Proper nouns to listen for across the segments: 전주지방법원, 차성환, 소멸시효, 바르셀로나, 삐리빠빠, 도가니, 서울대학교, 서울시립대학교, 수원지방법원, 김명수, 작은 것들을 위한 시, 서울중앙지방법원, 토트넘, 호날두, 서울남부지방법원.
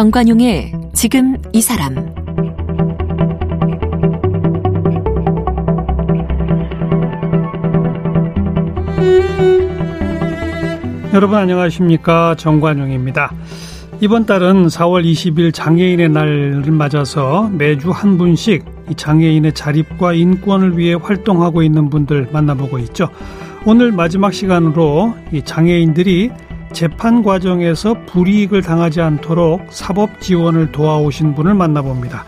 정관용의 지금 이 사람. 여러분 안녕하십니까? 정관용입니다. 이번 달은 4월 20일 장애인의 날을 맞아서 매주 한 분씩 장애인의 자립과 인권을 위해 활동하고 있는 분들 만나보고 있죠. 오늘 마지막 시간으로 이 장애인들이 재판 과정에서 불이익을 당하지 않도록 사법 지원을 도와오신 분을 만나봅니다.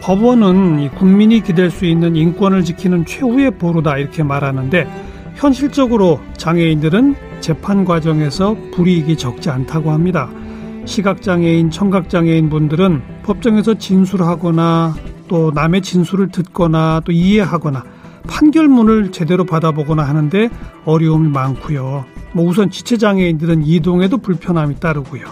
법원은 국민이 기댈 수 있는 인권을 지키는 최후의 보루다 이렇게 말하는데, 현실적으로 장애인들은 재판 과정에서 불이익이 적지 않다고 합니다. 시각장애인, 청각장애인 분들은 법정에서 진술하거나 또 남의 진술을 듣거나 또 이해하거나 판결문을 제대로 받아보거나 하는데 어려움이 많고요. 우선 지체장애인들은 이동에도 불편함이 따르고요.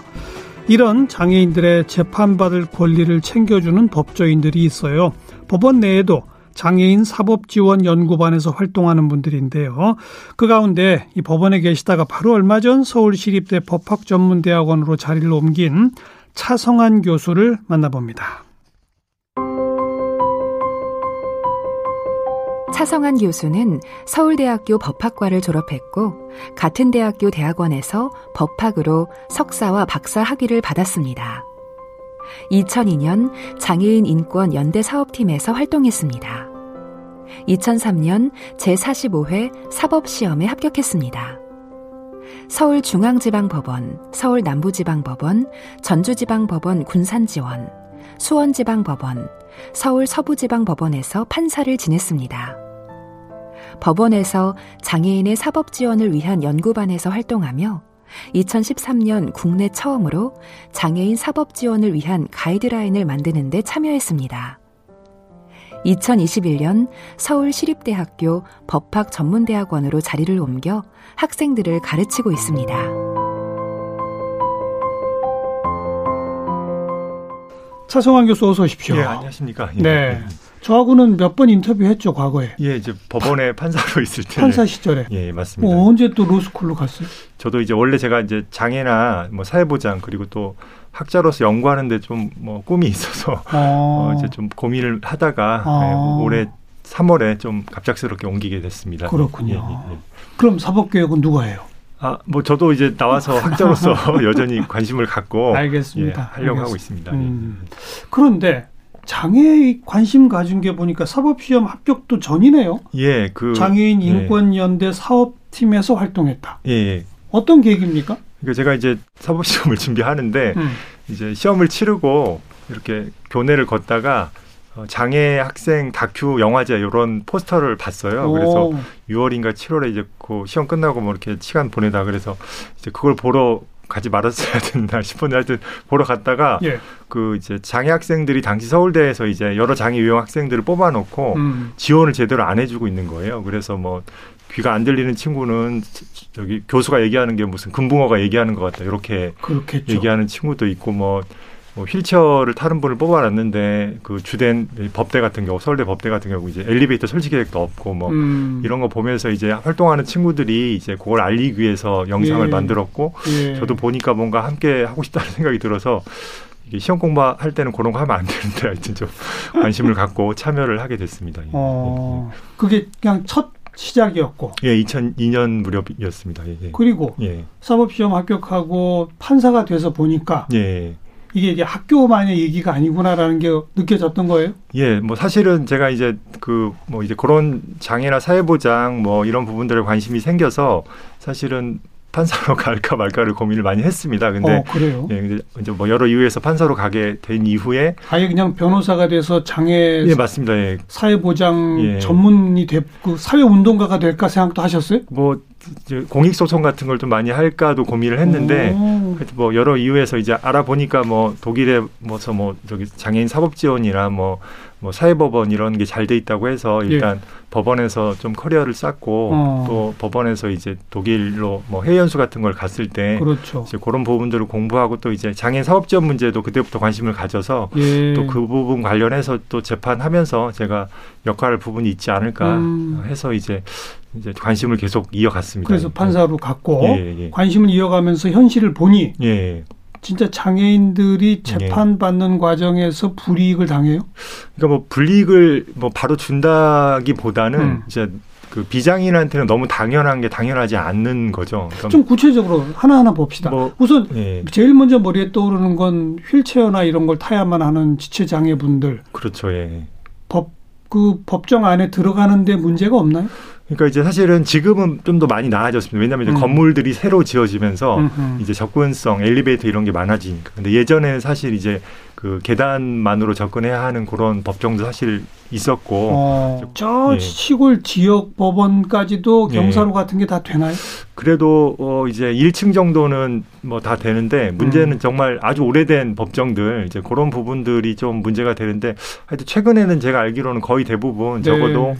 이런 장애인들의 재판받을 권리를 챙겨주는 법조인들이 있어요. 법원 내에도 장애인 사법지원연구반에서 활동하는 분들인데요. 그 가운데 이 법원에 계시다가 바로 얼마 전 서울시립대 법학전문대학원으로 자리를 옮긴 차성환 교수를 만나봅니다. 차성환 교수는 서울대학교 법학과를 졸업했고 같은 대학교 대학원에서 법학으로 석사와 박사 학위를 받았습니다. 2002년 장애인 인권 연대 사업팀에서 활동했습니다. 2003년 제45회 사법시험에 합격했습니다. 서울중앙지방법원, 서울남부지방법원, 전주지방법원 군산지원, 수원지방법원, 서울서부지방법원에서 판사를 지냈습니다. 법원에서 장애인의 사법지원을 위한 연구반에서 활동하며 2013년 국내 처음으로 장애인 사법지원을 위한 가이드라인을 만드는 데 참여했습니다. 2021년 서울시립대학교 법학전문대학원으로 자리를 옮겨 학생들을 가르치고 있습니다. 차성환 교수 어서 오십시오. 예, 안녕하십니까. 예. 네. 저하고는 몇 번 인터뷰했죠, 과거에. 예, 이제 법원에 판사로 있을 때. 판사 시절에. 예, 맞습니다. 언제 또 로스쿨로 갔어요? 저도 이제 원래 제가 이제 장애나 뭐 사회보장 그리고 또 학자로서 연구하는데 좀 뭐 꿈이 있어서 이제 좀 고민을 하다가 네, 올해 3월에 좀 갑작스럽게 옮기게 됐습니다. 그렇군요. 예, 예. 그럼 사법교육은 누가 해요? 뭐 저도 이제 나와서 학자로서 여전히 관심을 갖고 알겠습니다. 예, 하려고 하고 있습니다. 그런데 장애에 관심 가진 게 보니까 사법시험 합격도 전이네요. 예, 그 장애인 인권연대 사업팀에서 활동했다. 예. 어떤 계기입니까? 그러니까 제가 이제 사법시험을 준비하는데 이제 시험을 치르고 이렇게 교내를 걷다가 장애 학생 다큐 영화제 이런 포스터를 봤어요. 그래서 6월인가 7월에 이제 그 시험 끝나고 뭐 이렇게 시간 보내다 그래서 이제 그걸 보러 가지 말았어야 된다 싶은데 하여튼 보러 갔다가 그 이제 장애 학생들이 당시 서울대에서 이제 여러 장애 유형 학생들을 뽑아놓고 지원을 제대로 안 해주고 있는 거예요. 그래서 뭐 귀가 안 들리는 친구는 저기 교수가 얘기하는 게 무슨 금붕어가 얘기하는 것 같다 이렇게 그렇겠죠. 얘기하는 친구도 있고 뭐 휠체어를 타는 분을 뽑아놨는데 그 주된 법대 같은 경우 서울대 법대 같은 경우 이제 엘리베이터 설치 계획도 없고 뭐 이런 거 보면서 이제 활동하는 친구들이 이제 그걸 알리기 위해서 영상을 만들었고 저도 보니까 뭔가 함께 하고 싶다는 생각이 들어서 이게 시험 공부할 때는 그런 거 하면 안 되는데 하여튼 좀 관심을 갖고 참여를 하게 됐습니다. 그게 그냥 첫 시작이었고. 예, 2002년 무렵이었습니다. 예. 그리고 사법시험 합격하고 판사가 돼서 보니까 이게 학교만의 얘기가 아니구나라는 게 느껴졌던 거예요? 예, 뭐 사실은 제가 이제 이제 그런 장애나 사회보장 뭐 이런 부분들에 관심이 생겨서 사실은 판사로 갈까 말까를 고민을 많이 했습니다. 근데 그래요? 예, 근데 이제 뭐 여러 이유에서 판사로 가게 된 이후에 아예 그냥 변호사가 돼서 장애 맞습니다. 사회보장 전문이 됐고 사회운동가가 될까 생각도 하셨어요? 뭐 공익소송 같은 걸 좀 많이 할까도 고민을 했는데 뭐 여러 이유에서 이제 알아보니까 뭐 독일에 저기 장애인 사법지원이나 뭐 사회법원 이런 게 잘 돼 있다고 해서 일단 법원에서 좀 커리어를 쌓고 또 법원에서 이제 독일로 뭐 해외연수 같은 걸 갔을 때 그렇죠. 이제 그런 부분들을 공부하고 또 이제 장애인 사법지원 문제도 그때부터 관심을 가져서 또 그 부분 관련해서 또 재판하면서 제가 역할할 부분이 있지 않을까 해서 이제 관심을 계속 이어갔습니다. 그래서 판사로 갔고 관심을 이어가면서 현실을 보니 진짜 장애인들이 재판받는 과정에서 불이익을 당해요? 그러니까 뭐 불이익을 뭐 바로 준다기보다는 이제 그 비장애인한테는 너무 당연한 게 당연하지 않는 거죠. 그러니까 좀 구체적으로 하나하나 봅시다. 뭐, 우선 제일 먼저 머리에 떠오르는 건 휠체어나 이런 걸 타야만 하는 지체장애분들. 그렇죠. 예. 그 법정 안에 들어가는데 문제가 없나요? 그러니까 이제 사실은 지금은 좀 더 많이 나아졌습니다. 왜냐하면 이제 건물들이 새로 지어지면서 이제 접근성, 엘리베이터 이런 게 많아지니까. 근데 예전에는 사실 이제 그 계단만으로 접근해야 하는 그런 법정도 사실 있었고. 저 시골 지역 법원까지도 경사로 같은 게 다 되나요? 그래도 이제 1층 정도는 뭐 다 되는데 문제는 정말 아주 오래된 법정들 이제 그런 부분들이 좀 문제가 되는데 하여튼 최근에는 제가 알기로는 거의 대부분 적어도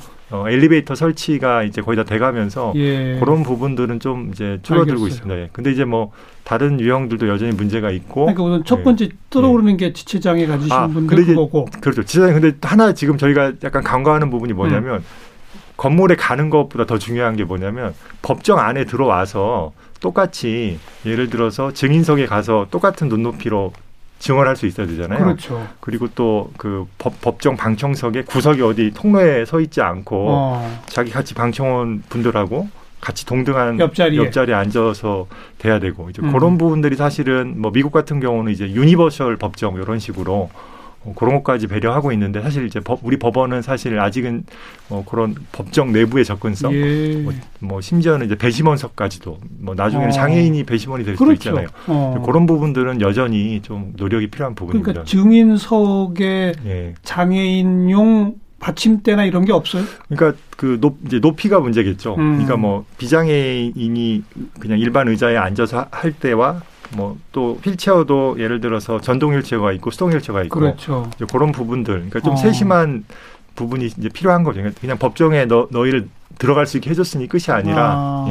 엘리베이터 설치가 이제 거의 다 돼가면서 그런 부분들은 좀 이제 줄어들고 알겠어요. 있습니다. 예. 근데 이제 뭐 다른 유형들도 여전히 문제가 있고. 그러니까 우선 첫 번째 떠오르는 게 지체장애 가지신 분들 그거고. 그렇죠. 지체장애. 근데 하나 지금 저희가 약간 간과하는 부분이 뭐냐면 건물에 가는 것보다 더 중요한 게 뭐냐면 법정 안에 들어와서 똑같이 예를 들어서 증인석에 가서 똑같은 눈높이로 증언할 수 있어야 되잖아요. 그렇죠. 그리고 또 그 법정 방청석에 구석이 어디 통로에 서 있지 않고 자기 같이 방청원 분들하고 같이 동등한 옆자리에 앉아서 돼야 되고 이제 그런 부분들이 사실은 뭐 미국 같은 경우는 이제 유니버셜 법정 이런 식으로 그런 것까지 배려하고 있는데 사실 이제 우리 법원은 사실 아직은 그런 법정 내부의 접근성, 뭐 심지어는 이제 배심원석까지도 뭐 나중에는 장애인이 배심원이 될 수도 있잖아요. 그런 부분들은 여전히 좀 노력이 필요한 부분입니다. 그러니까 증인석에 장애인용 받침대나 이런 게 없어요? 그러니까 그 이제 높이가 문제겠죠. 그러니까 뭐 비장애인이 그냥 일반 의자에 앉아서 할 때와 뭐 또 휠체어도 예를 들어서 전동 휠체어가 있고 수동 휠체어가 있고 그렇죠. 이제 그런 부분들 그러니까 좀 세심한 부분이 이제 필요한 거죠. 그냥 법정에 너희를 들어갈 수 있게 해줬으니 끝이 아니라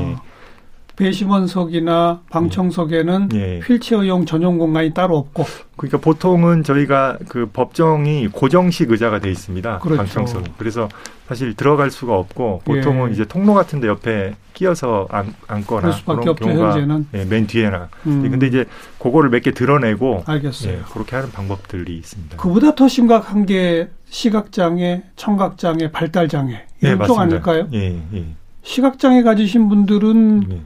배심원석이나 방청석에는 휠체어용 전용 공간이 따로 없고. 그러니까 보통은 저희가 그 법정이 고정식 의자가 돼 있습니다. 그렇죠. 방청석. 그래서 사실 들어갈 수가 없고 보통은 이제 통로 같은 데 옆에 끼어서 앉거나 그럴 수밖에 없죠, 현재는. 맨 뒤에나. 근데 이제 그거를 몇 개 드러내고 알겠어요. 그렇게 하는 방법들이 있습니다. 그보다 더 심각한 게 시각장애, 청각장애, 발달장애 이런 쪽 아닐까요? 예. 시각장애 가지신 분들은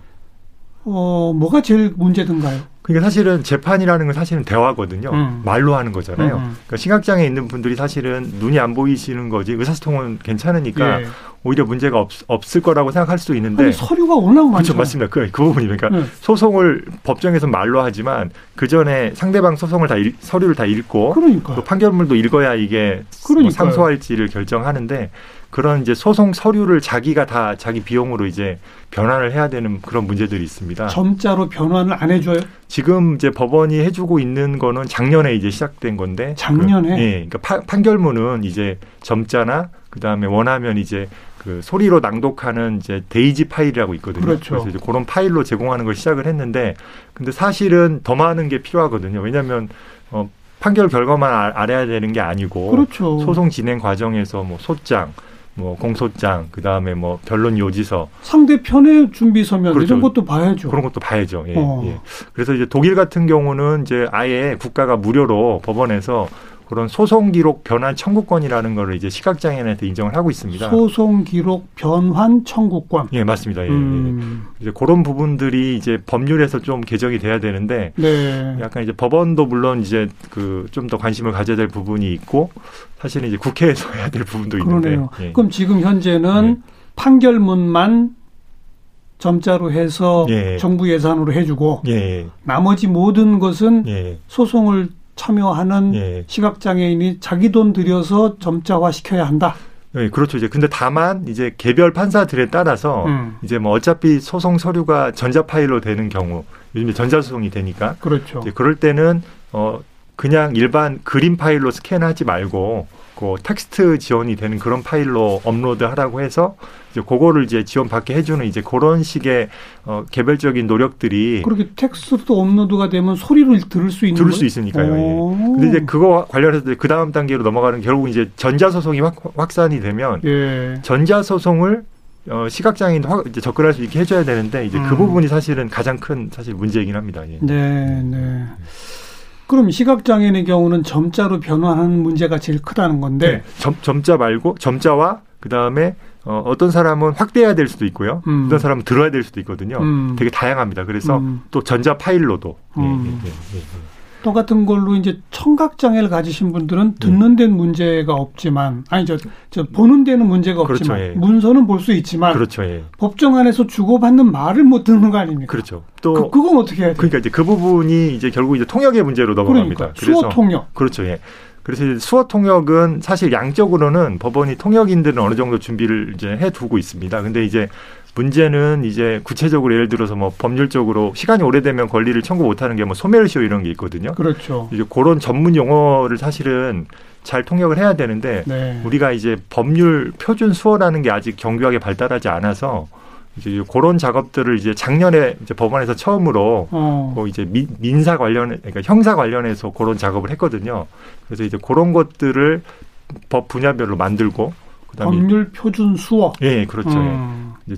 뭐가 제일 문제든가요? 그러니까 사실은 재판이라는 건 사실은 대화거든요. 말로 하는 거잖아요. 그러니까 시각장애 있는 분들이 사실은 눈이 안 보이시는 거지 의사소통은 괜찮으니까 오히려 문제가 없을 거라고 생각할 수도 있는데. 아니, 서류가 워낙 많죠. 그렇죠. 맞습니다. 그 부분이. 그러니까 소송을 법정에서 말로 하지만 그전에 상대방 소송을 서류를 다 읽고 또 판결문도 읽어야 이게 뭐 상소할지를 결정하는데 그런 이제 소송 서류를 자기가 다 자기 비용으로 이제 변환을 해야 되는 그런 문제들이 있습니다. 점자로 변환을 안 해줘요? 지금 이제 법원이 해주고 있는 거는 작년에 이제 시작된 건데. 작년에? 그러니까 판결문은 이제 점자나 그 다음에 원하면 이제 그 소리로 낭독하는 이제 데이지 파일이라고 있거든요. 그렇죠. 그래서 이제 그런 파일로 제공하는 걸 시작을 했는데 근데 사실은 더 많은 게 필요하거든요. 왜냐하면 판결 결과만 알아야 되는 게 아니고. 그렇죠. 소송 진행 과정에서 뭐 소장. 뭐 공소장, 그다음에 뭐 변론 요지서, 상대편의 준비 서면 이런 것도 봐야죠. 그런 것도 봐야죠. 예. 그래서 이제 독일 같은 경우는 이제 아예 국가가 무료로 법원에서 그런 소송 기록 변환 청구권이라는 거를 이제 시각장애인한테 인정을 하고 있습니다. 소송 기록 변환 청구권. 예, 맞습니다. 이제 그런 부분들이 이제 법률에서 좀 개정이 돼야 되는데, 약간 이제 법원도 물론 이제 그 좀 더 관심을 가져야 될 부분이 있고, 사실은 이제 국회에서 해야 될 부분도 있는데. 그럼 지금 현재는 판결문만 점자로 해서 정부 예산으로 해주고, 나머지 모든 것은 소송을 참여하는 시각장애인이 자기 돈 들여서 점자화 시켜야 한다. 네, 그렇죠. 이제 근데 다만 이제 개별 판사들에 따라서 이제 뭐 어차피 소송 서류가 전자 파일로 되는 경우, 요즘에 전자 소송이 되니까. 그렇죠. 이제 그럴 때는 그냥 일반 그림 파일로 스캔하지 말고 그 텍스트 지원이 되는 그런 파일로 업로드하라고 해서 이제 그거를 이제 지원받게 해주는 이제 그런 식의 개별적인 노력들이 그렇게 텍스트도 업로드가 되면 소리를 들을 수 있으니까요. 근데 이제 그거 관련해서 그 다음 단계로 넘어가는 결국 이제 전자 소송이 확산이 되면 전자 소송을 시각장애인 이제 접근할 수 있게 해줘야 되는데 이제 그 부분이 사실은 가장 큰 사실 문제이긴 합니다. 예. 네. 그럼 시각장애인의 경우는 점자로 변환하는 문제가 제일 크다는 건데. 네. 점자 말고 점자와 그다음에 어떤 사람은 확대해야 될 수도 있고요. 어떤 사람은 들어야 될 수도 있거든요. 되게 다양합니다. 그래서 또 전자 파일로도. 똑같은 걸로 이제 청각장애를 가지신 분들은 듣는 데는 문제가 없지만, 아니, 보는 데는 문제가 없지만, 그렇죠, 예. 문서는 볼 수 있지만, 그렇죠, 예. 법정 안에서 주고받는 말을 못 듣는 거 아닙니까? 그렇죠. 또, 그건 어떻게 해야 돼요? 그러니까 이제 그 부분이 이제 결국 이제 통역의 문제로 넘어갑니다. 그러니까, 수어 통역. 그렇죠, 예. 그래서 이제 수어 통역은 사실 양적으로는 법원이 통역인들은 어느 정도 준비를 이제 해 두고 있습니다. 근데 이제, 문제는 이제 구체적으로 예를 들어서 뭐 법률적으로 시간이 오래되면 권리를 청구 못하는 게 뭐 소멸시효 이런 게 있거든요. 그렇죠. 이제 그런 전문 용어를 사실은 잘 통역을 해야 되는데 네. 우리가 이제 법률 표준 수어라는 게 아직 정교하게 발달하지 않아서 이제 그런 작업들을 이제 작년에 이제 법원에서 처음으로 뭐 이제 민사 관련 그러니까 형사 관련해서 그런 작업을 했거든요. 그래서 이제 그런 것들을 법 분야별로 만들고 그다음에 법률 표준 수어. 예, 그렇죠. 예.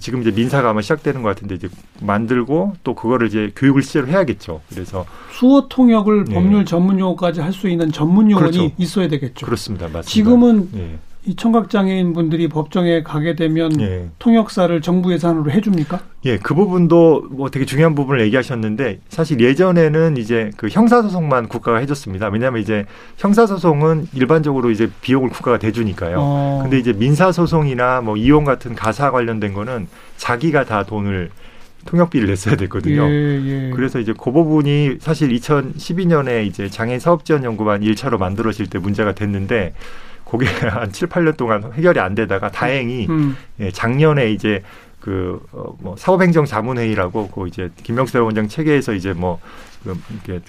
지금 이제 민사가 아마 시작되는 것 같은데 이제 만들고 또 그거를 이제 교육을 실제로 해야겠죠. 그래서 수어 통역을 예. 법률 전문 용어까지 할 수 있는 전문 요원이 그렇죠. 있어야 되겠죠. 그렇습니다. 맞습니다. 지금은 예. 이 청각장애인 분들이 법정에 가게 되면 예. 통역사를 정부 예산으로 해줍니까? 예, 그 부분도 뭐 되게 중요한 부분을 얘기하셨는데 사실 예전에는 이제 그 형사소송만 국가가 해줬습니다. 왜냐하면 이제 형사소송은 일반적으로 이제 비용을 국가가 대주니까요. 근데 이제 민사소송이나 뭐 이혼 같은 가사 관련된 거는 자기가 다 돈을 통역비를 냈어야 됐거든요. 예, 예. 그래서 이제 그 부분이 사실 2012년에 이제 장애인 사업지원 연구반 1차로 만들어질 때 문제가 됐는데 그게 한 7, 8년 동안 해결이 안 되다가 다행히 예, 작년에 이제 그 뭐 사법행정 자문회의라고 그 이제 김명수 원장 체계에서 이제 뭐 그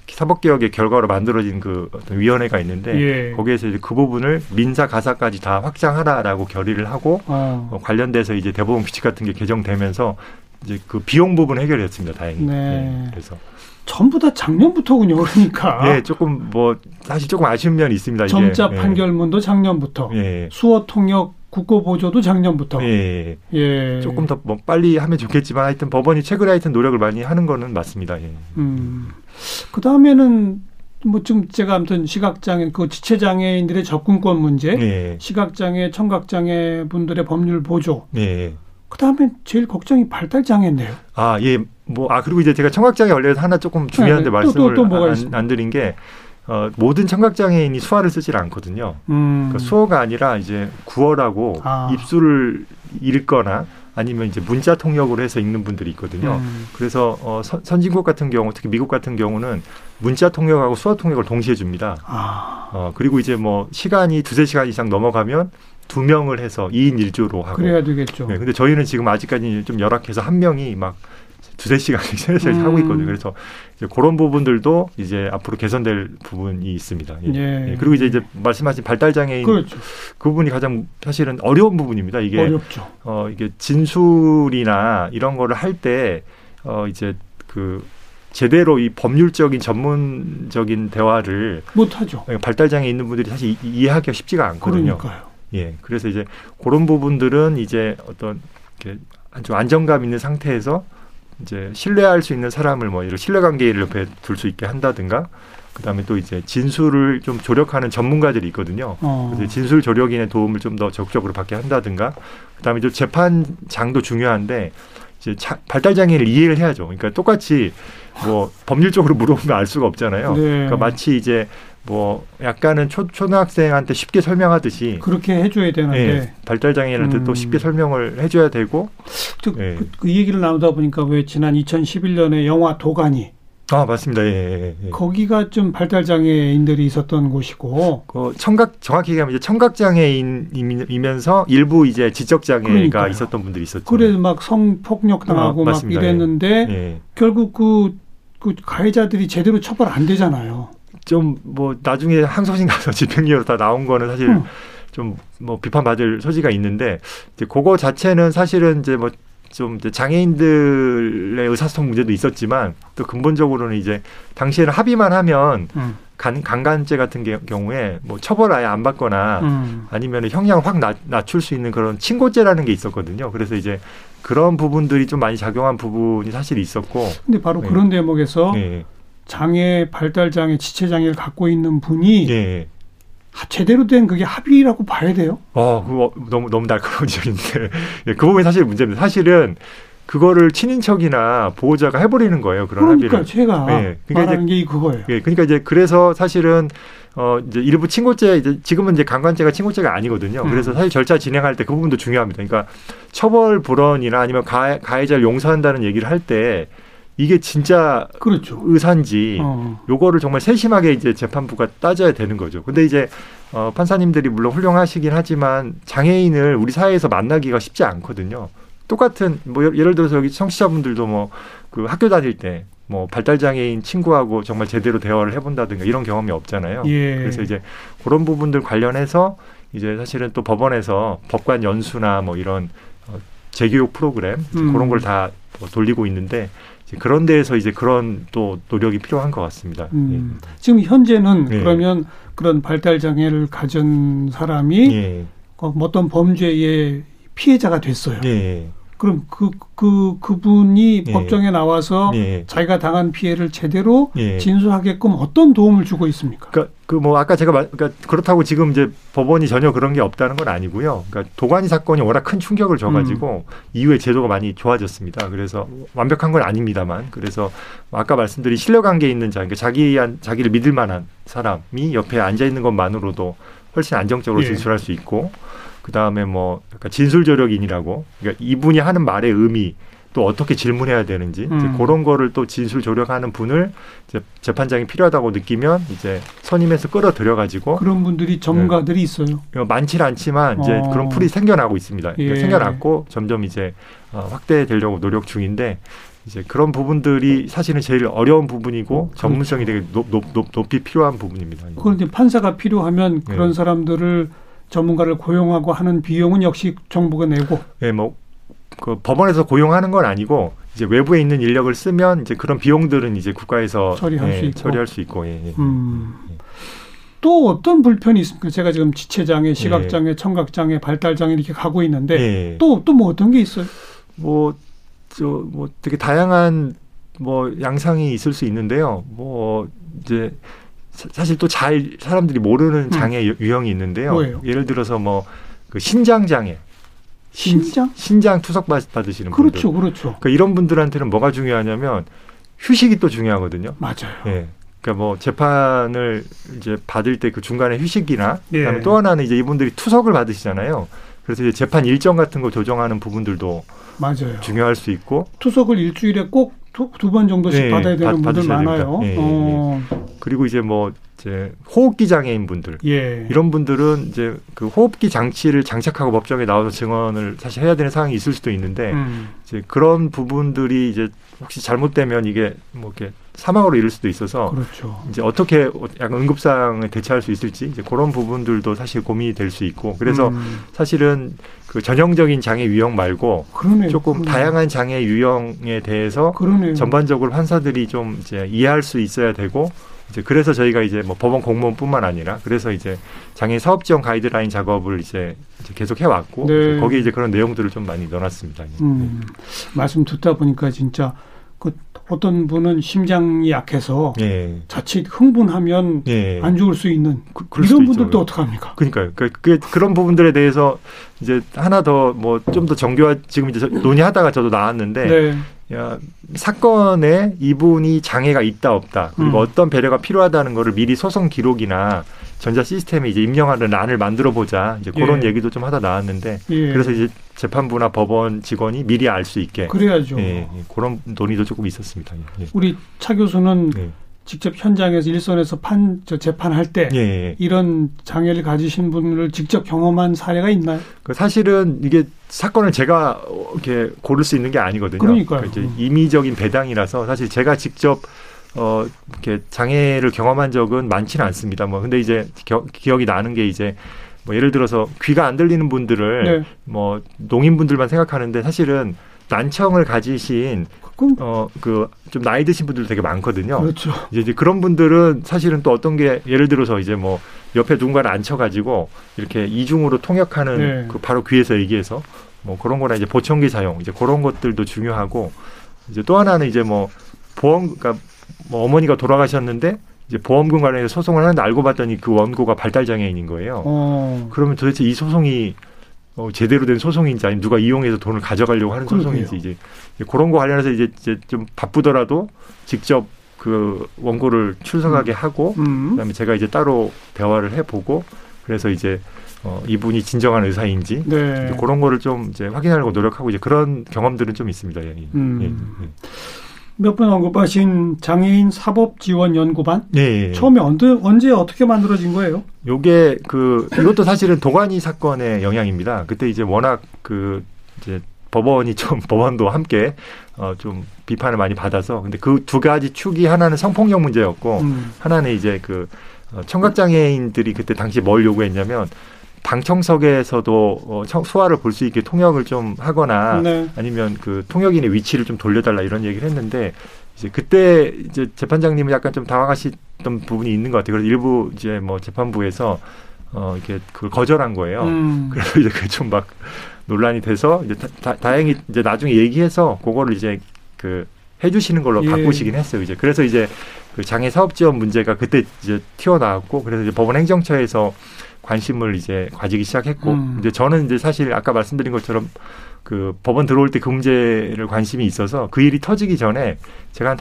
사법개혁의 결과로 만들어진 그 어떤 위원회가 있는데 예. 거기에서 이제 그 부분을 민사 가사까지 다 확장하라라고 결의를 하고 관련돼서 이제 대법원 규칙 같은 게 개정되면서 이제 그 비용 부분 해결했습니다. 다행히. 네. 예, 그래서. 전부 다 작년부터군요. 그러니까. 네. 조금 뭐 사실 조금 아쉬운 면이 있습니다. 점자 이게. 판결문도 작년부터. 예. 수어 통역 국고보조도 작년부터. 예. 예. 조금 더 뭐 빨리 하면 좋겠지만 하여튼 법원이 최근에 하여튼 노력을 많이 하는 거는 맞습니다. 예. 그다음에는 뭐 지금 제가 아무튼 시각장애, 그 지체장애인들의 접근권 문제. 예. 시각장애, 청각장애 분들의 법률 보조. 예. 그다음에 제일 걱정이 발달장애인데요. 아, 예. 뭐, 그리고 이제 제가 청각장애 관련해서 하나 조금 중요한데 네, 말씀을 안 드린 게, 모든 청각장애인이 수화를 쓰질 않거든요. 그러니까 수어가 아니라 이제 구어라고 입술을 읽거나 아니면 이제 문자 통역으로 해서 읽는 분들이 있거든요. 그래서 선진국 같은 경우, 특히 미국 같은 경우는 문자 통역하고 수어 통역을 동시에 줍니다. 그리고 이제 뭐 시간이 두세 시간 이상 넘어가면 2명을 해서 2인 1조로 하고. 그래야 되겠죠. 네, 근데 저희는 지금 아직까지 좀 열악해서 한 명이 막 두세 시간씩 하고 있거든요. 그래서 이제 그런 부분들도 이제 앞으로 개선될 부분이 있습니다. 예. 예. 예. 그리고 이제 말씀하신 발달장애인 그렇죠. 그 부분이 가장 사실은 어려운 부분입니다. 이게 어렵죠. 이게 진술이나 이런 거를 할 때 이제 그 제대로 이 법률적인 전문적인 대화를 못 하죠. 발달장애 있는 분들이 사실 이해하기가 쉽지가 않거든요. 그러니까요. 예. 그래서 이제 그런 부분들은 이제 어떤 이렇게 좀 안정감 있는 상태에서 이제 신뢰할 수 있는 사람을 뭐 이런 신뢰관계를 옆에 둘 수 있게 한다든가 그다음에 또 이제 진술을 좀 조력하는 전문가들이 있거든요. 그래서 진술 조력인의 도움을 좀 더 적극적으로 받게 한다든가 그다음에 또 재판장도 중요한데 이제 발달장애를 이해를 해야죠. 그러니까 똑같이 뭐 법률적으로 물어보면 알 수가 없잖아요. 네. 그러니까 마치 이제 뭐 약간은 초등학생한테 쉽게 설명하듯이 그렇게 해줘야 되는데 예, 발달장애인한테 또 쉽게 설명을 해줘야 되고 예. 그 얘기를 나누다 보니까 왜 지난 2011년에 영화 도가니 맞습니다. 예, 예, 예. 거기가 좀 발달장애인들이 있었던 곳이고 정확히 얘기하면 이제 청각장애인이면서 일부 이제 지적장애가 그러니까요. 있었던 분들이 있었죠. 그래서 막 성폭력당하고 막 이랬는데 예. 결국 그 가해자들이 제대로 처벌 안 되잖아요. 좀 뭐 나중에 항소심 가서 집행유예로 다 나온 거는 사실 좀 뭐 비판받을 소지가 있는데 이제 그거 자체는 사실은 이제 뭐 좀 장애인들의 의사소통 문제도 있었지만 또 근본적으로는 이제 당시에는 합의만 하면 강간죄 같은 경우에 뭐 처벌 아예 안 받거나 아니면 형량을 확 낮출 수 있는 그런 친고죄라는 게 있었거든요. 그래서 이제 그런 부분들이 좀 많이 작용한 부분이 사실 있었고. 근데 바로 그런 대목에서. 네. 장애, 발달장애, 지체장애를 갖고 있는 분이 예. 제대로 된 그게 합의라고 봐야 돼요? 그거 너무 날카로운 지적인데 예, 그 부분이 사실 문제입니다. 사실은 그거를 친인척이나 보호자가 해버리는 거예요. 그런 그러니까 합의를. 제가 예, 그러니까 말하는 게 그거예요. 예, 그러니까 이제 그래서 사실은 이제 일부 친고죄 이제 지금은 이제 강간죄가 친고죄가 아니거든요. 그래서 사실 절차 진행할 때 그 부분도 중요합니다. 그러니까 처벌 불언이나 아니면 가해자를 용서한다는 얘기를 할 때. 이게 진짜 그렇죠. 의사인지 요거를 정말 세심하게 이제 재판부가 따져야 되는 거죠. 근데 이제 판사님들이 물론 훌륭하시긴 하지만 장애인을 우리 사회에서 만나기가 쉽지 않거든요. 똑같은 뭐 예를 들어서 여기 청취자분들도 뭐 그 학교 다닐 때 뭐 발달장애인 친구하고 정말 제대로 대화를 해본다든가 이런 경험이 없잖아요. 예. 그래서 이제 그런 부분들 관련해서 이제 사실은 또 법원에서 법관 연수나 뭐 이런 재교육 프로그램 그런 걸 다 돌리고 있는데. 그런 데에서 이제 그런 또 노력이 필요한 것 같습니다. 예. 지금 현재는 예. 그러면 그런 발달장애를 가진 사람이 예. 어떤 범죄의 피해자가 됐어요. 예. 그럼 그분이 예. 법정에 나와서 예. 자기가 당한 피해를 제대로 예. 진술하게끔 어떤 도움을 주고 있습니까? 그러니까 그렇다고 지금 이제 법원이 전혀 그런 게 없다는 건 아니고요. 그러니까 도가니 사건이 워낙 큰 충격을 줘가지고 이후에 제도가 많이 좋아졌습니다. 그래서 완벽한 건 아닙니다만, 그래서 아까 말씀드린 신뢰관계에 있는 자, 그러니까 자기를 믿을 만한 사람이 옆에 앉아 있는 것만으로도 훨씬 안정적으로 진술할 예. 수 있고. 그다음에 뭐 진술조력인이라고 그러니까 이분이 하는 말의 의미 또 어떻게 질문해야 되는지 그런 거를 또 진술조력하는 분을 이제 재판장이 필요하다고 느끼면 이제 선임해서 끌어들여가지고 그런 분들이 전문가들이 네. 있어요. 많지는 않지만 이제 그런 풀이 생겨나고 있습니다. 그러니까 예. 생겨났고 점점 이제 확대되려고 노력 중인데 이제 그런 부분들이 사실은 제일 어려운 부분이고 그렇죠. 전문성이 되게 높이 필요한 부분입니다. 그런데 판사가 필요하면 그런 네. 사람들을 전문가를 고용하고 하는 비용은 역시 정부가 내고. 예, 네, 그 법원에서 고용하는 건 아니고 이제 외부에 있는 인력을 쓰면 이제 그런 비용들은 이제 국가에서 처리할 수 있고. 예, 예. 또 어떤 불편이 있습니까? 제가 지금 지체장애, 시각장애, 예. 청각장애, 발달장애 이렇게 가고 있는데 예. 또 뭐 어떤 게 있어요? 되게 다양한 양상이 있을 수 있는데요. 이제. 사실 또 잘 사람들이 모르는 장애 유형이 있는데요. 뭐예요? 예를 들어서 그 신장 장애. 신장 투석 받으시는 그렇죠, 분들. 그렇죠. 그러니까 이런 분들한테는 뭐가 중요하냐면 휴식이 또 중요하거든요. 맞아요. 예. 그러니까 재판을 이제 받을 때 그 중간에 휴식이나 예. 그다음에 또 하나는 이제 이분들이 투석을 받으시잖아요. 그래서 이제 재판 일정 같은 거 조정하는 부분들도 맞아요. 중요할 수 있고 투석을 일주일에 꼭 두 번 정도씩 네, 받아야 되는 분들 많아요. 네, 네. 그리고 이제 이제 호흡기 장애인 분들 예. 이런 분들은 이제 그 호흡기 장치를 장착하고 법정에 나와서 증언을 사실 해야 되는 상황이 있을 수도 있는데 이제 그런 부분들이 이제 혹시 잘못되면 이게 이렇게 사망으로 이를 수도 있어서 그렇죠. 이제 어떻게 약간 응급상황에 대처할 수 있을지 이제 그런 부분들도 사실 고민이 될 수 있고 그래서 사실은 그 전형적인 장애 유형 말고 그러네요. 조금 그러네요. 다양한 장애 유형에 대해서 그러네요. 전반적으로 판사들이 좀 이제 이해할 수 있어야 되고 이제 그래서 저희가 이제 법원 공무원뿐만 아니라 그래서 이제 장애 사업 지원 가이드라인 작업을 이제 계속 해왔고 네. 이제 거기에 이제 그런 내용들을 좀 많이 넣어놨습니다. 말씀 듣다 보니까 진짜 어떤 분은 심장이 약해서 예. 자칫 흥분하면 예. 안 죽을 수 있는 이런 분들도 어떡합니까? 그러니까요. 그런 부분들에 대해서 이제 하나 더 좀 더 정교한 지금 이제 논의하다가 저도 나왔는데 네. 사건에 이분이 장애가 있다 없다 그리고 어떤 배려가 필요하다는 거를 미리 소송 기록이나 전자 시스템에 이제 입력하는 란을 만들어 보자 이제 그런 예. 얘기도 좀 하다 나왔는데 예. 그래서 이제 재판부나 법원 직원이 미리 알 수 있게 그래야죠. 예, 그런 논의도 조금 있었습니다. 예. 우리 차 교수는 예. 직접 현장에서 일선에서 재판할 때 예. 이런 장애를 가지신 분을 직접 경험한 사례가 있나요? 사실은 이게 사건을 제가 이렇게 고를 수 있는 게 아니거든요. 그러니까요. 이제 임의적인 배당이라서 사실 제가 직접 이렇게 장애를 경험한 적은 많지는 않습니다. 근데 이제 기억이 나는 게 이제 예를 들어서 귀가 안 들리는 분들을 네. 농인분들만 생각하는데 사실은 난청을 가지신 좀 나이 드신 분들도 되게 많거든요. 그렇죠. 이제 그런 분들은 사실은 또 어떤 게 예를 들어서 이제 옆에 누군가를 앉혀가지고 이렇게 이중으로 통역하는 네. 바로 귀에서 얘기해서 그런 거나 이제 보청기 사용 이제 그런 것들도 중요하고 이제 또 하나는 이제 보험 그러니까 뭐 어머니가 돌아가셨는데 이제 보험금 관련해서 소송을 하는데 알고 봤더니 그 원고가 발달장애인인 거예요. 그러면 도대체 이 소송이 제대로 된 소송인지 아니면 누가 이용해서 돈을 가져가려고 하는 소송인지 이제 그런 거 관련해서 이제 좀 바쁘더라도 직접 그 원고를 출석하게 하고 그다음에 제가 이제 따로 대화를 해보고 그래서 이제 이분이 진정한 의사인지 네. 그런 거를 좀 이제 확인하려고 노력하고 이제 그런 경험들은 좀 있습니다. 예. 몇 번 언급하신 장애인 사법 지원 연구반 예. 처음에 언제 어떻게 만들어진 거예요? 요게 이것도 사실은 도가니 사건의 영향입니다. 그때 이제 워낙 이제 법원도 함께 좀 비판을 많이 받아서 근데 그 두 가지 축이 하나는 성폭력 문제였고 하나는 이제 청각장애인들이 그때 당시 뭘 요구했냐면 방청석에서도 소아를 볼 수 있게 통역을 좀 하거나 네. 아니면 통역인의 위치를 좀 돌려달라 이런 얘기를 했는데 이제 그때 이제 재판장님은 약간 좀 당황하셨던 부분이 있는 것 같아요. 그래서 일부 이제 뭐 재판부에서 이렇게 그걸 거절한 거예요. 그래서 이제 그게 좀 막 논란이 돼서 이제 다행히 이제 나중에 얘기해서 그거를 이제 해주시는 걸로 예. 바꾸시긴 했어요. 이제 그래서 이제 그 장애 사업 지원 문제가 그때 이제 튀어나왔고 그래서 이제 법원 행정처에서 관심을 이제 가지기 시작했고 이제 저는 이제 사실 아까 말씀드린 것처럼 법원 들어올 때 그 문제를 관심이 있어서 그 일이 터지기 전에 제가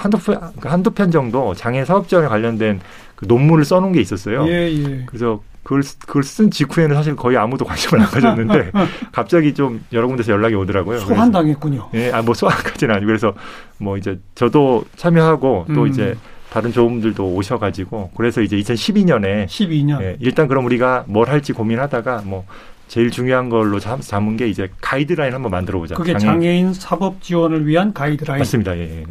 한두 편 정도 장애 사업 지원에 관련된 논문을 써놓은 게 있었어요. 예. 그래서 그걸 쓴 직후에는 사실 거의 아무도 관심을 안 가졌는데 갑자기 좀 여러 군데서 연락이 오더라고요. 소환 당했군요. 예, 뭐 소환까지는 아니고 그래서 뭐 이제 저도 참여하고 또 이제 다른 조음들도 오셔가지고 그래서 이제 2012년에 예, 일단 그럼 우리가 뭘 할지 고민하다가 뭐 제일 중요한 걸로 잡은 게 이제 가이드라인 한번 만들어 보자. 그게 장애인 사법 지원을 위한 가이드라인. 맞습니다. 예.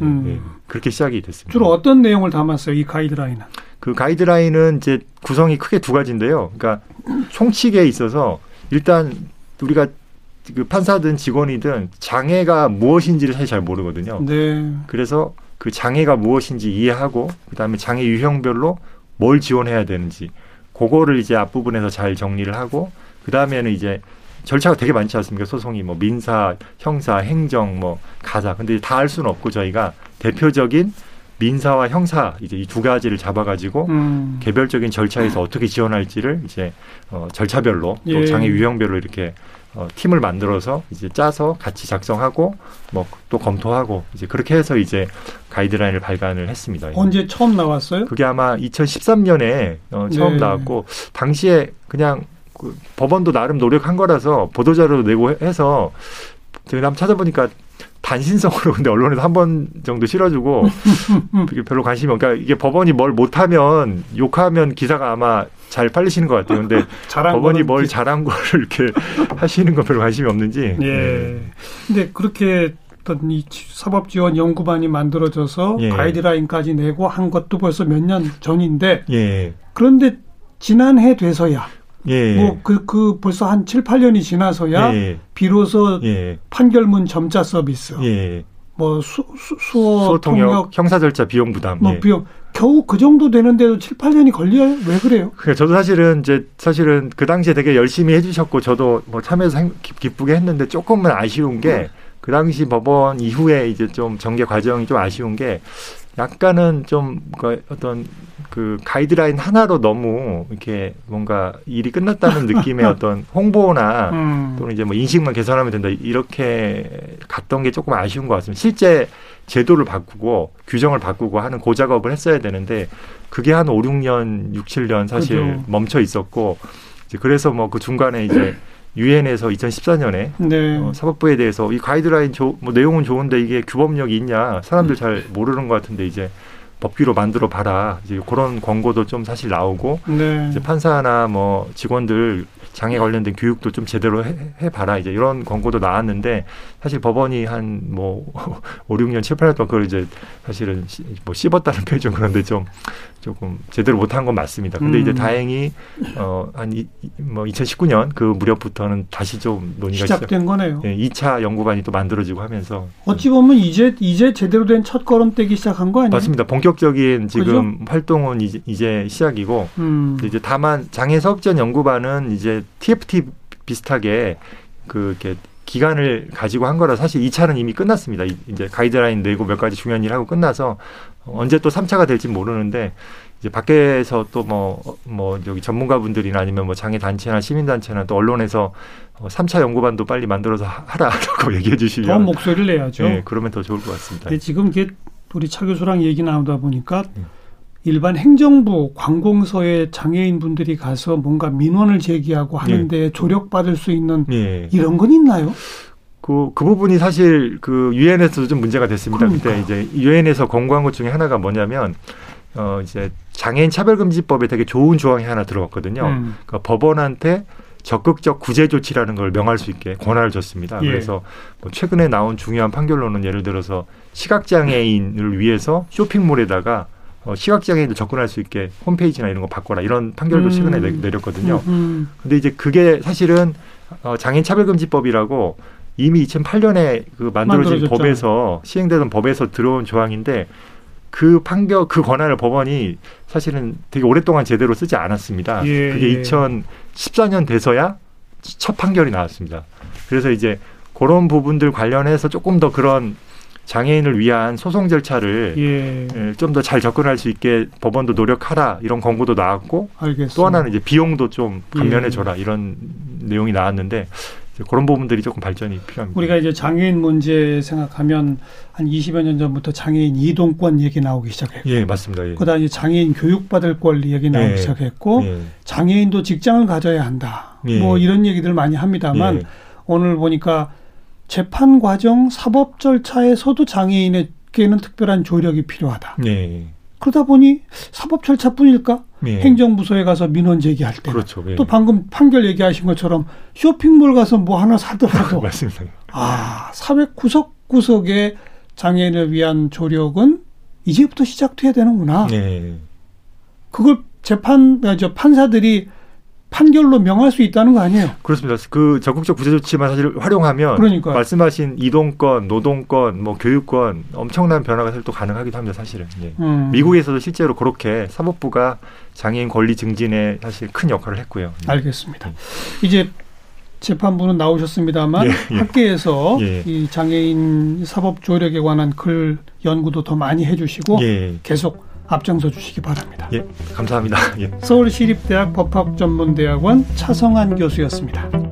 그렇게 시작이 됐습니다. 주로 어떤 내용을 담았어요, 이 가이드라인은? 그 가이드라인은 이제 구성이 크게 두 가지인데요. 그러니까 송치계에 있어서 일단 우리가 판사든 직원이든 장애가 무엇인지를 사실 잘 모르거든요. 네. 그래서 그 장애가 무엇인지 이해하고 그다음에 장애 유형별로 뭘 지원해야 되는지 그거를 이제 앞부분에서 잘 정리를 하고 그다음에는 이제 절차가 되게 많지 않습니까? 소송이 뭐 민사, 형사, 행정, 뭐 가사. 근데 다 할 수는 없고 저희가 대표적인 민사와 형사 이제 이 두 가지를 잡아가지고 개별적인 절차에서 어떻게 지원할지를 이제 절차별로 또 예. 장애 유형별로 이렇게 팀을 만들어서 이제 짜서 같이 작성하고 뭐 또 검토하고 이제 그렇게 해서 이제 가이드라인을 발간을 했습니다. 언제 처음 나왔어요? 그게 아마 2013년에 처음 네. 나왔고 당시에 그냥 법원도 나름 노력한 거라서 보도자료도 내고 해서 제가 한번 찾아보니까. 단신성으로 근데 언론에서 한 번 정도 실어주고 별로 관심이 없으니까 그러니까 이게 법원이 뭘 못하면 욕하면 기사가 아마 잘 팔리시는 것 같아요. 근데 법원이 뭘 잘한 거를 이렇게 하시는 건 별로 관심이 없는지. 예. 네. 근데 그렇게 어떤 이 사법지원 연구반이 만들어져서 예. 가이드라인까지 내고 한 것도 벌써 몇 년 전인데. 예. 그런데 지난해 돼서야. 예. 뭐, 벌써 한 7, 8년이 지나서야, 예. 비로소, 예. 판결문 점자 서비스, 예. 뭐, 수어 통역, 형사 절차 비용 부담, 뭐, 예. 비용. 겨우 그 정도 되는데도 7, 8년이 걸려요? 왜 그래요? 그래, 저도 사실은 그 당시에 되게 열심히 해주셨고, 저도 뭐 참여해서 기쁘게 했는데, 조금은 아쉬운 게, 그 당시 법원 이후에 이제 좀 전개 과정이 좀 아쉬운 게, 약간은 좀 어떤 그 가이드라인 하나로 너무 이렇게 뭔가 일이 끝났다는 느낌의 어떤 홍보나 또는 이제 뭐 인식만 개선하면 된다 이렇게 갔던 게 조금 아쉬운 것 같습니다. 실제 제도를 바꾸고 규정을 바꾸고 하는 그 작업을 했어야 되는데 그게 한 5, 6년, 6, 7년 사실 그죠. 멈춰 있었고 이제 그래서 뭐 그 중간에 이제 유엔에서 2014년에 네. 사법부에 대해서 이 가이드라인 뭐 내용은 좋은데 이게 규범력이 있냐 사람들 잘 모르는 것 같은데 이제 법규로 만들어 봐라 이제 그런 권고도 좀 사실 나오고 네. 이제 판사나 뭐 직원들 장애 관련된 교육도 좀 제대로 해봐라 이제 이런 권고도 나왔는데 사실 법원이 한 뭐 5, 6년, 7, 8년 동안 그걸 이제 사실은 뭐 씹었다는 표현 좀 그런데 조금 제대로 못한 건 맞습니다. 근데 이제 다행히 뭐 2019년 그 무렵부터는 다시 좀 논의가 시작된 거네요. 예, 2차 연구반이 또 만들어지고 하면서 어찌 보면 이제 제대로 된 첫 걸음 떼기 시작한 거 아니에요? 맞습니다. 본격적인 지금 그죠? 활동은 이제 시작이고 이제 다만 장애 사업 지원 연구반은 이제 TFT 비슷하게 이렇게 기간을 가지고 한 거라 사실 2차는 이미 끝났습니다. 이제 가이드라인 내고 몇 가지 중요한 일 하고 끝나서 언제 또 3차가 될지 모르는데 이제 밖에서 또 뭐 여기 전문가분들이나 아니면 뭐 장애 단체나 시민 단체나 또 언론에서 3차 연구반도 빨리 만들어서 하라라고 얘기해 주시면 더 목소리를 내야죠. 네, 그러면 더 좋을 것 같습니다. 네, 지금 이게 우리 차 교수랑 얘기 나오다 보니까 일반 행정부 관공서에 장애인분들이 가서 뭔가 민원을 제기하고 하는데 예. 조력받을 수 있는 예. 이런 건 있나요? 그 부분이 사실 그 유엔에서도 좀 문제가 됐습니다. 그때 이제 유엔에서 권고한 것 중에 하나가 뭐냐면 이제 장애인 차별금지법에 되게 좋은 조항이 하나 들어갔거든요. 그러니까 법원한테 적극적 구제 조치라는 걸 명할 수 있게 권한을 줬습니다. 예. 그래서 뭐 최근에 나온 중요한 판결로는 예를 들어서 시각장애인을 위해서 쇼핑몰에다가 시각장애인들 접근할 수 있게 홈페이지나 이런 거 바꿔라 이런 판결도 최근에 내렸거든요. 근데 이제 그게 사실은 장애인 차별금지법이라고 이미 2008년에 그 만들어진 법에서 시행되던 법에서 들어온 조항인데 그 판결 그 권한을 법원이 사실은 되게 오랫동안 제대로 쓰지 않았습니다. 예, 그게 예. 2014년 돼서야 첫 판결이 나왔습니다. 그래서 이제 그런 부분들 관련해서 조금 더 그런 장애인을 위한 소송 절차를 예. 좀 더 잘 접근할 수 있게 법원도 노력하라 이런 권고도 나왔고 알겠습니다. 또 하나는 이제 비용도 좀 감면해 줘라 예. 이런 내용이 나왔는데 그런 부분들이 조금 발전이 필요합니다. 우리가 이제 장애인 문제 생각하면 한 20여 년 전부터 장애인 이동권 얘기 나오기 시작했고 예, 맞습니다. 예. 그다음에 장애인 교육받을 권리 얘기 나오기 예. 시작했고 예. 장애인도 직장을 가져야 한다. 예. 뭐 이런 얘기들 많이 합니다만 예. 오늘 보니까 재판 과정, 사법 절차에서도 장애인에게는 특별한 조력이 필요하다. 예. 그러다 보니 사법 절차뿐일까? 예. 행정부서에 가서 민원 제기할 때. 그렇죠. 예. 또 방금 판결 얘기하신 것처럼 쇼핑몰 가서 뭐 하나 사더라도. 맞습니다. 아, 사회 구석구석에 장애인을 위한 조력은 이제부터 시작돼야 되는구나. 예. 그걸 판사들이 판결로 명할 수 있다는 거 아니에요? 그렇습니다. 그 적극적 구제 조치만 사실 활용하면 그러니까요. 말씀하신 이동권, 노동권, 뭐 교육권 엄청난 변화가 사실 또 가능하기도 합니다. 사실은 예. 미국에서도 실제로 그렇게 사법부가 장애인 권리 증진에 사실 큰 역할을 했고요. 예. 알겠습니다. 이제 재판부는 나오셨습니다만 예. 학계에서 예. 이 장애인 사법 조력에 관한 글 연구도 더 많이 해주시고 예. 계속 앞장서 주시기 바랍니다. 예, 감사합니다. 예. 서울시립대학 법학전문대학원 차성환 교수였습니다.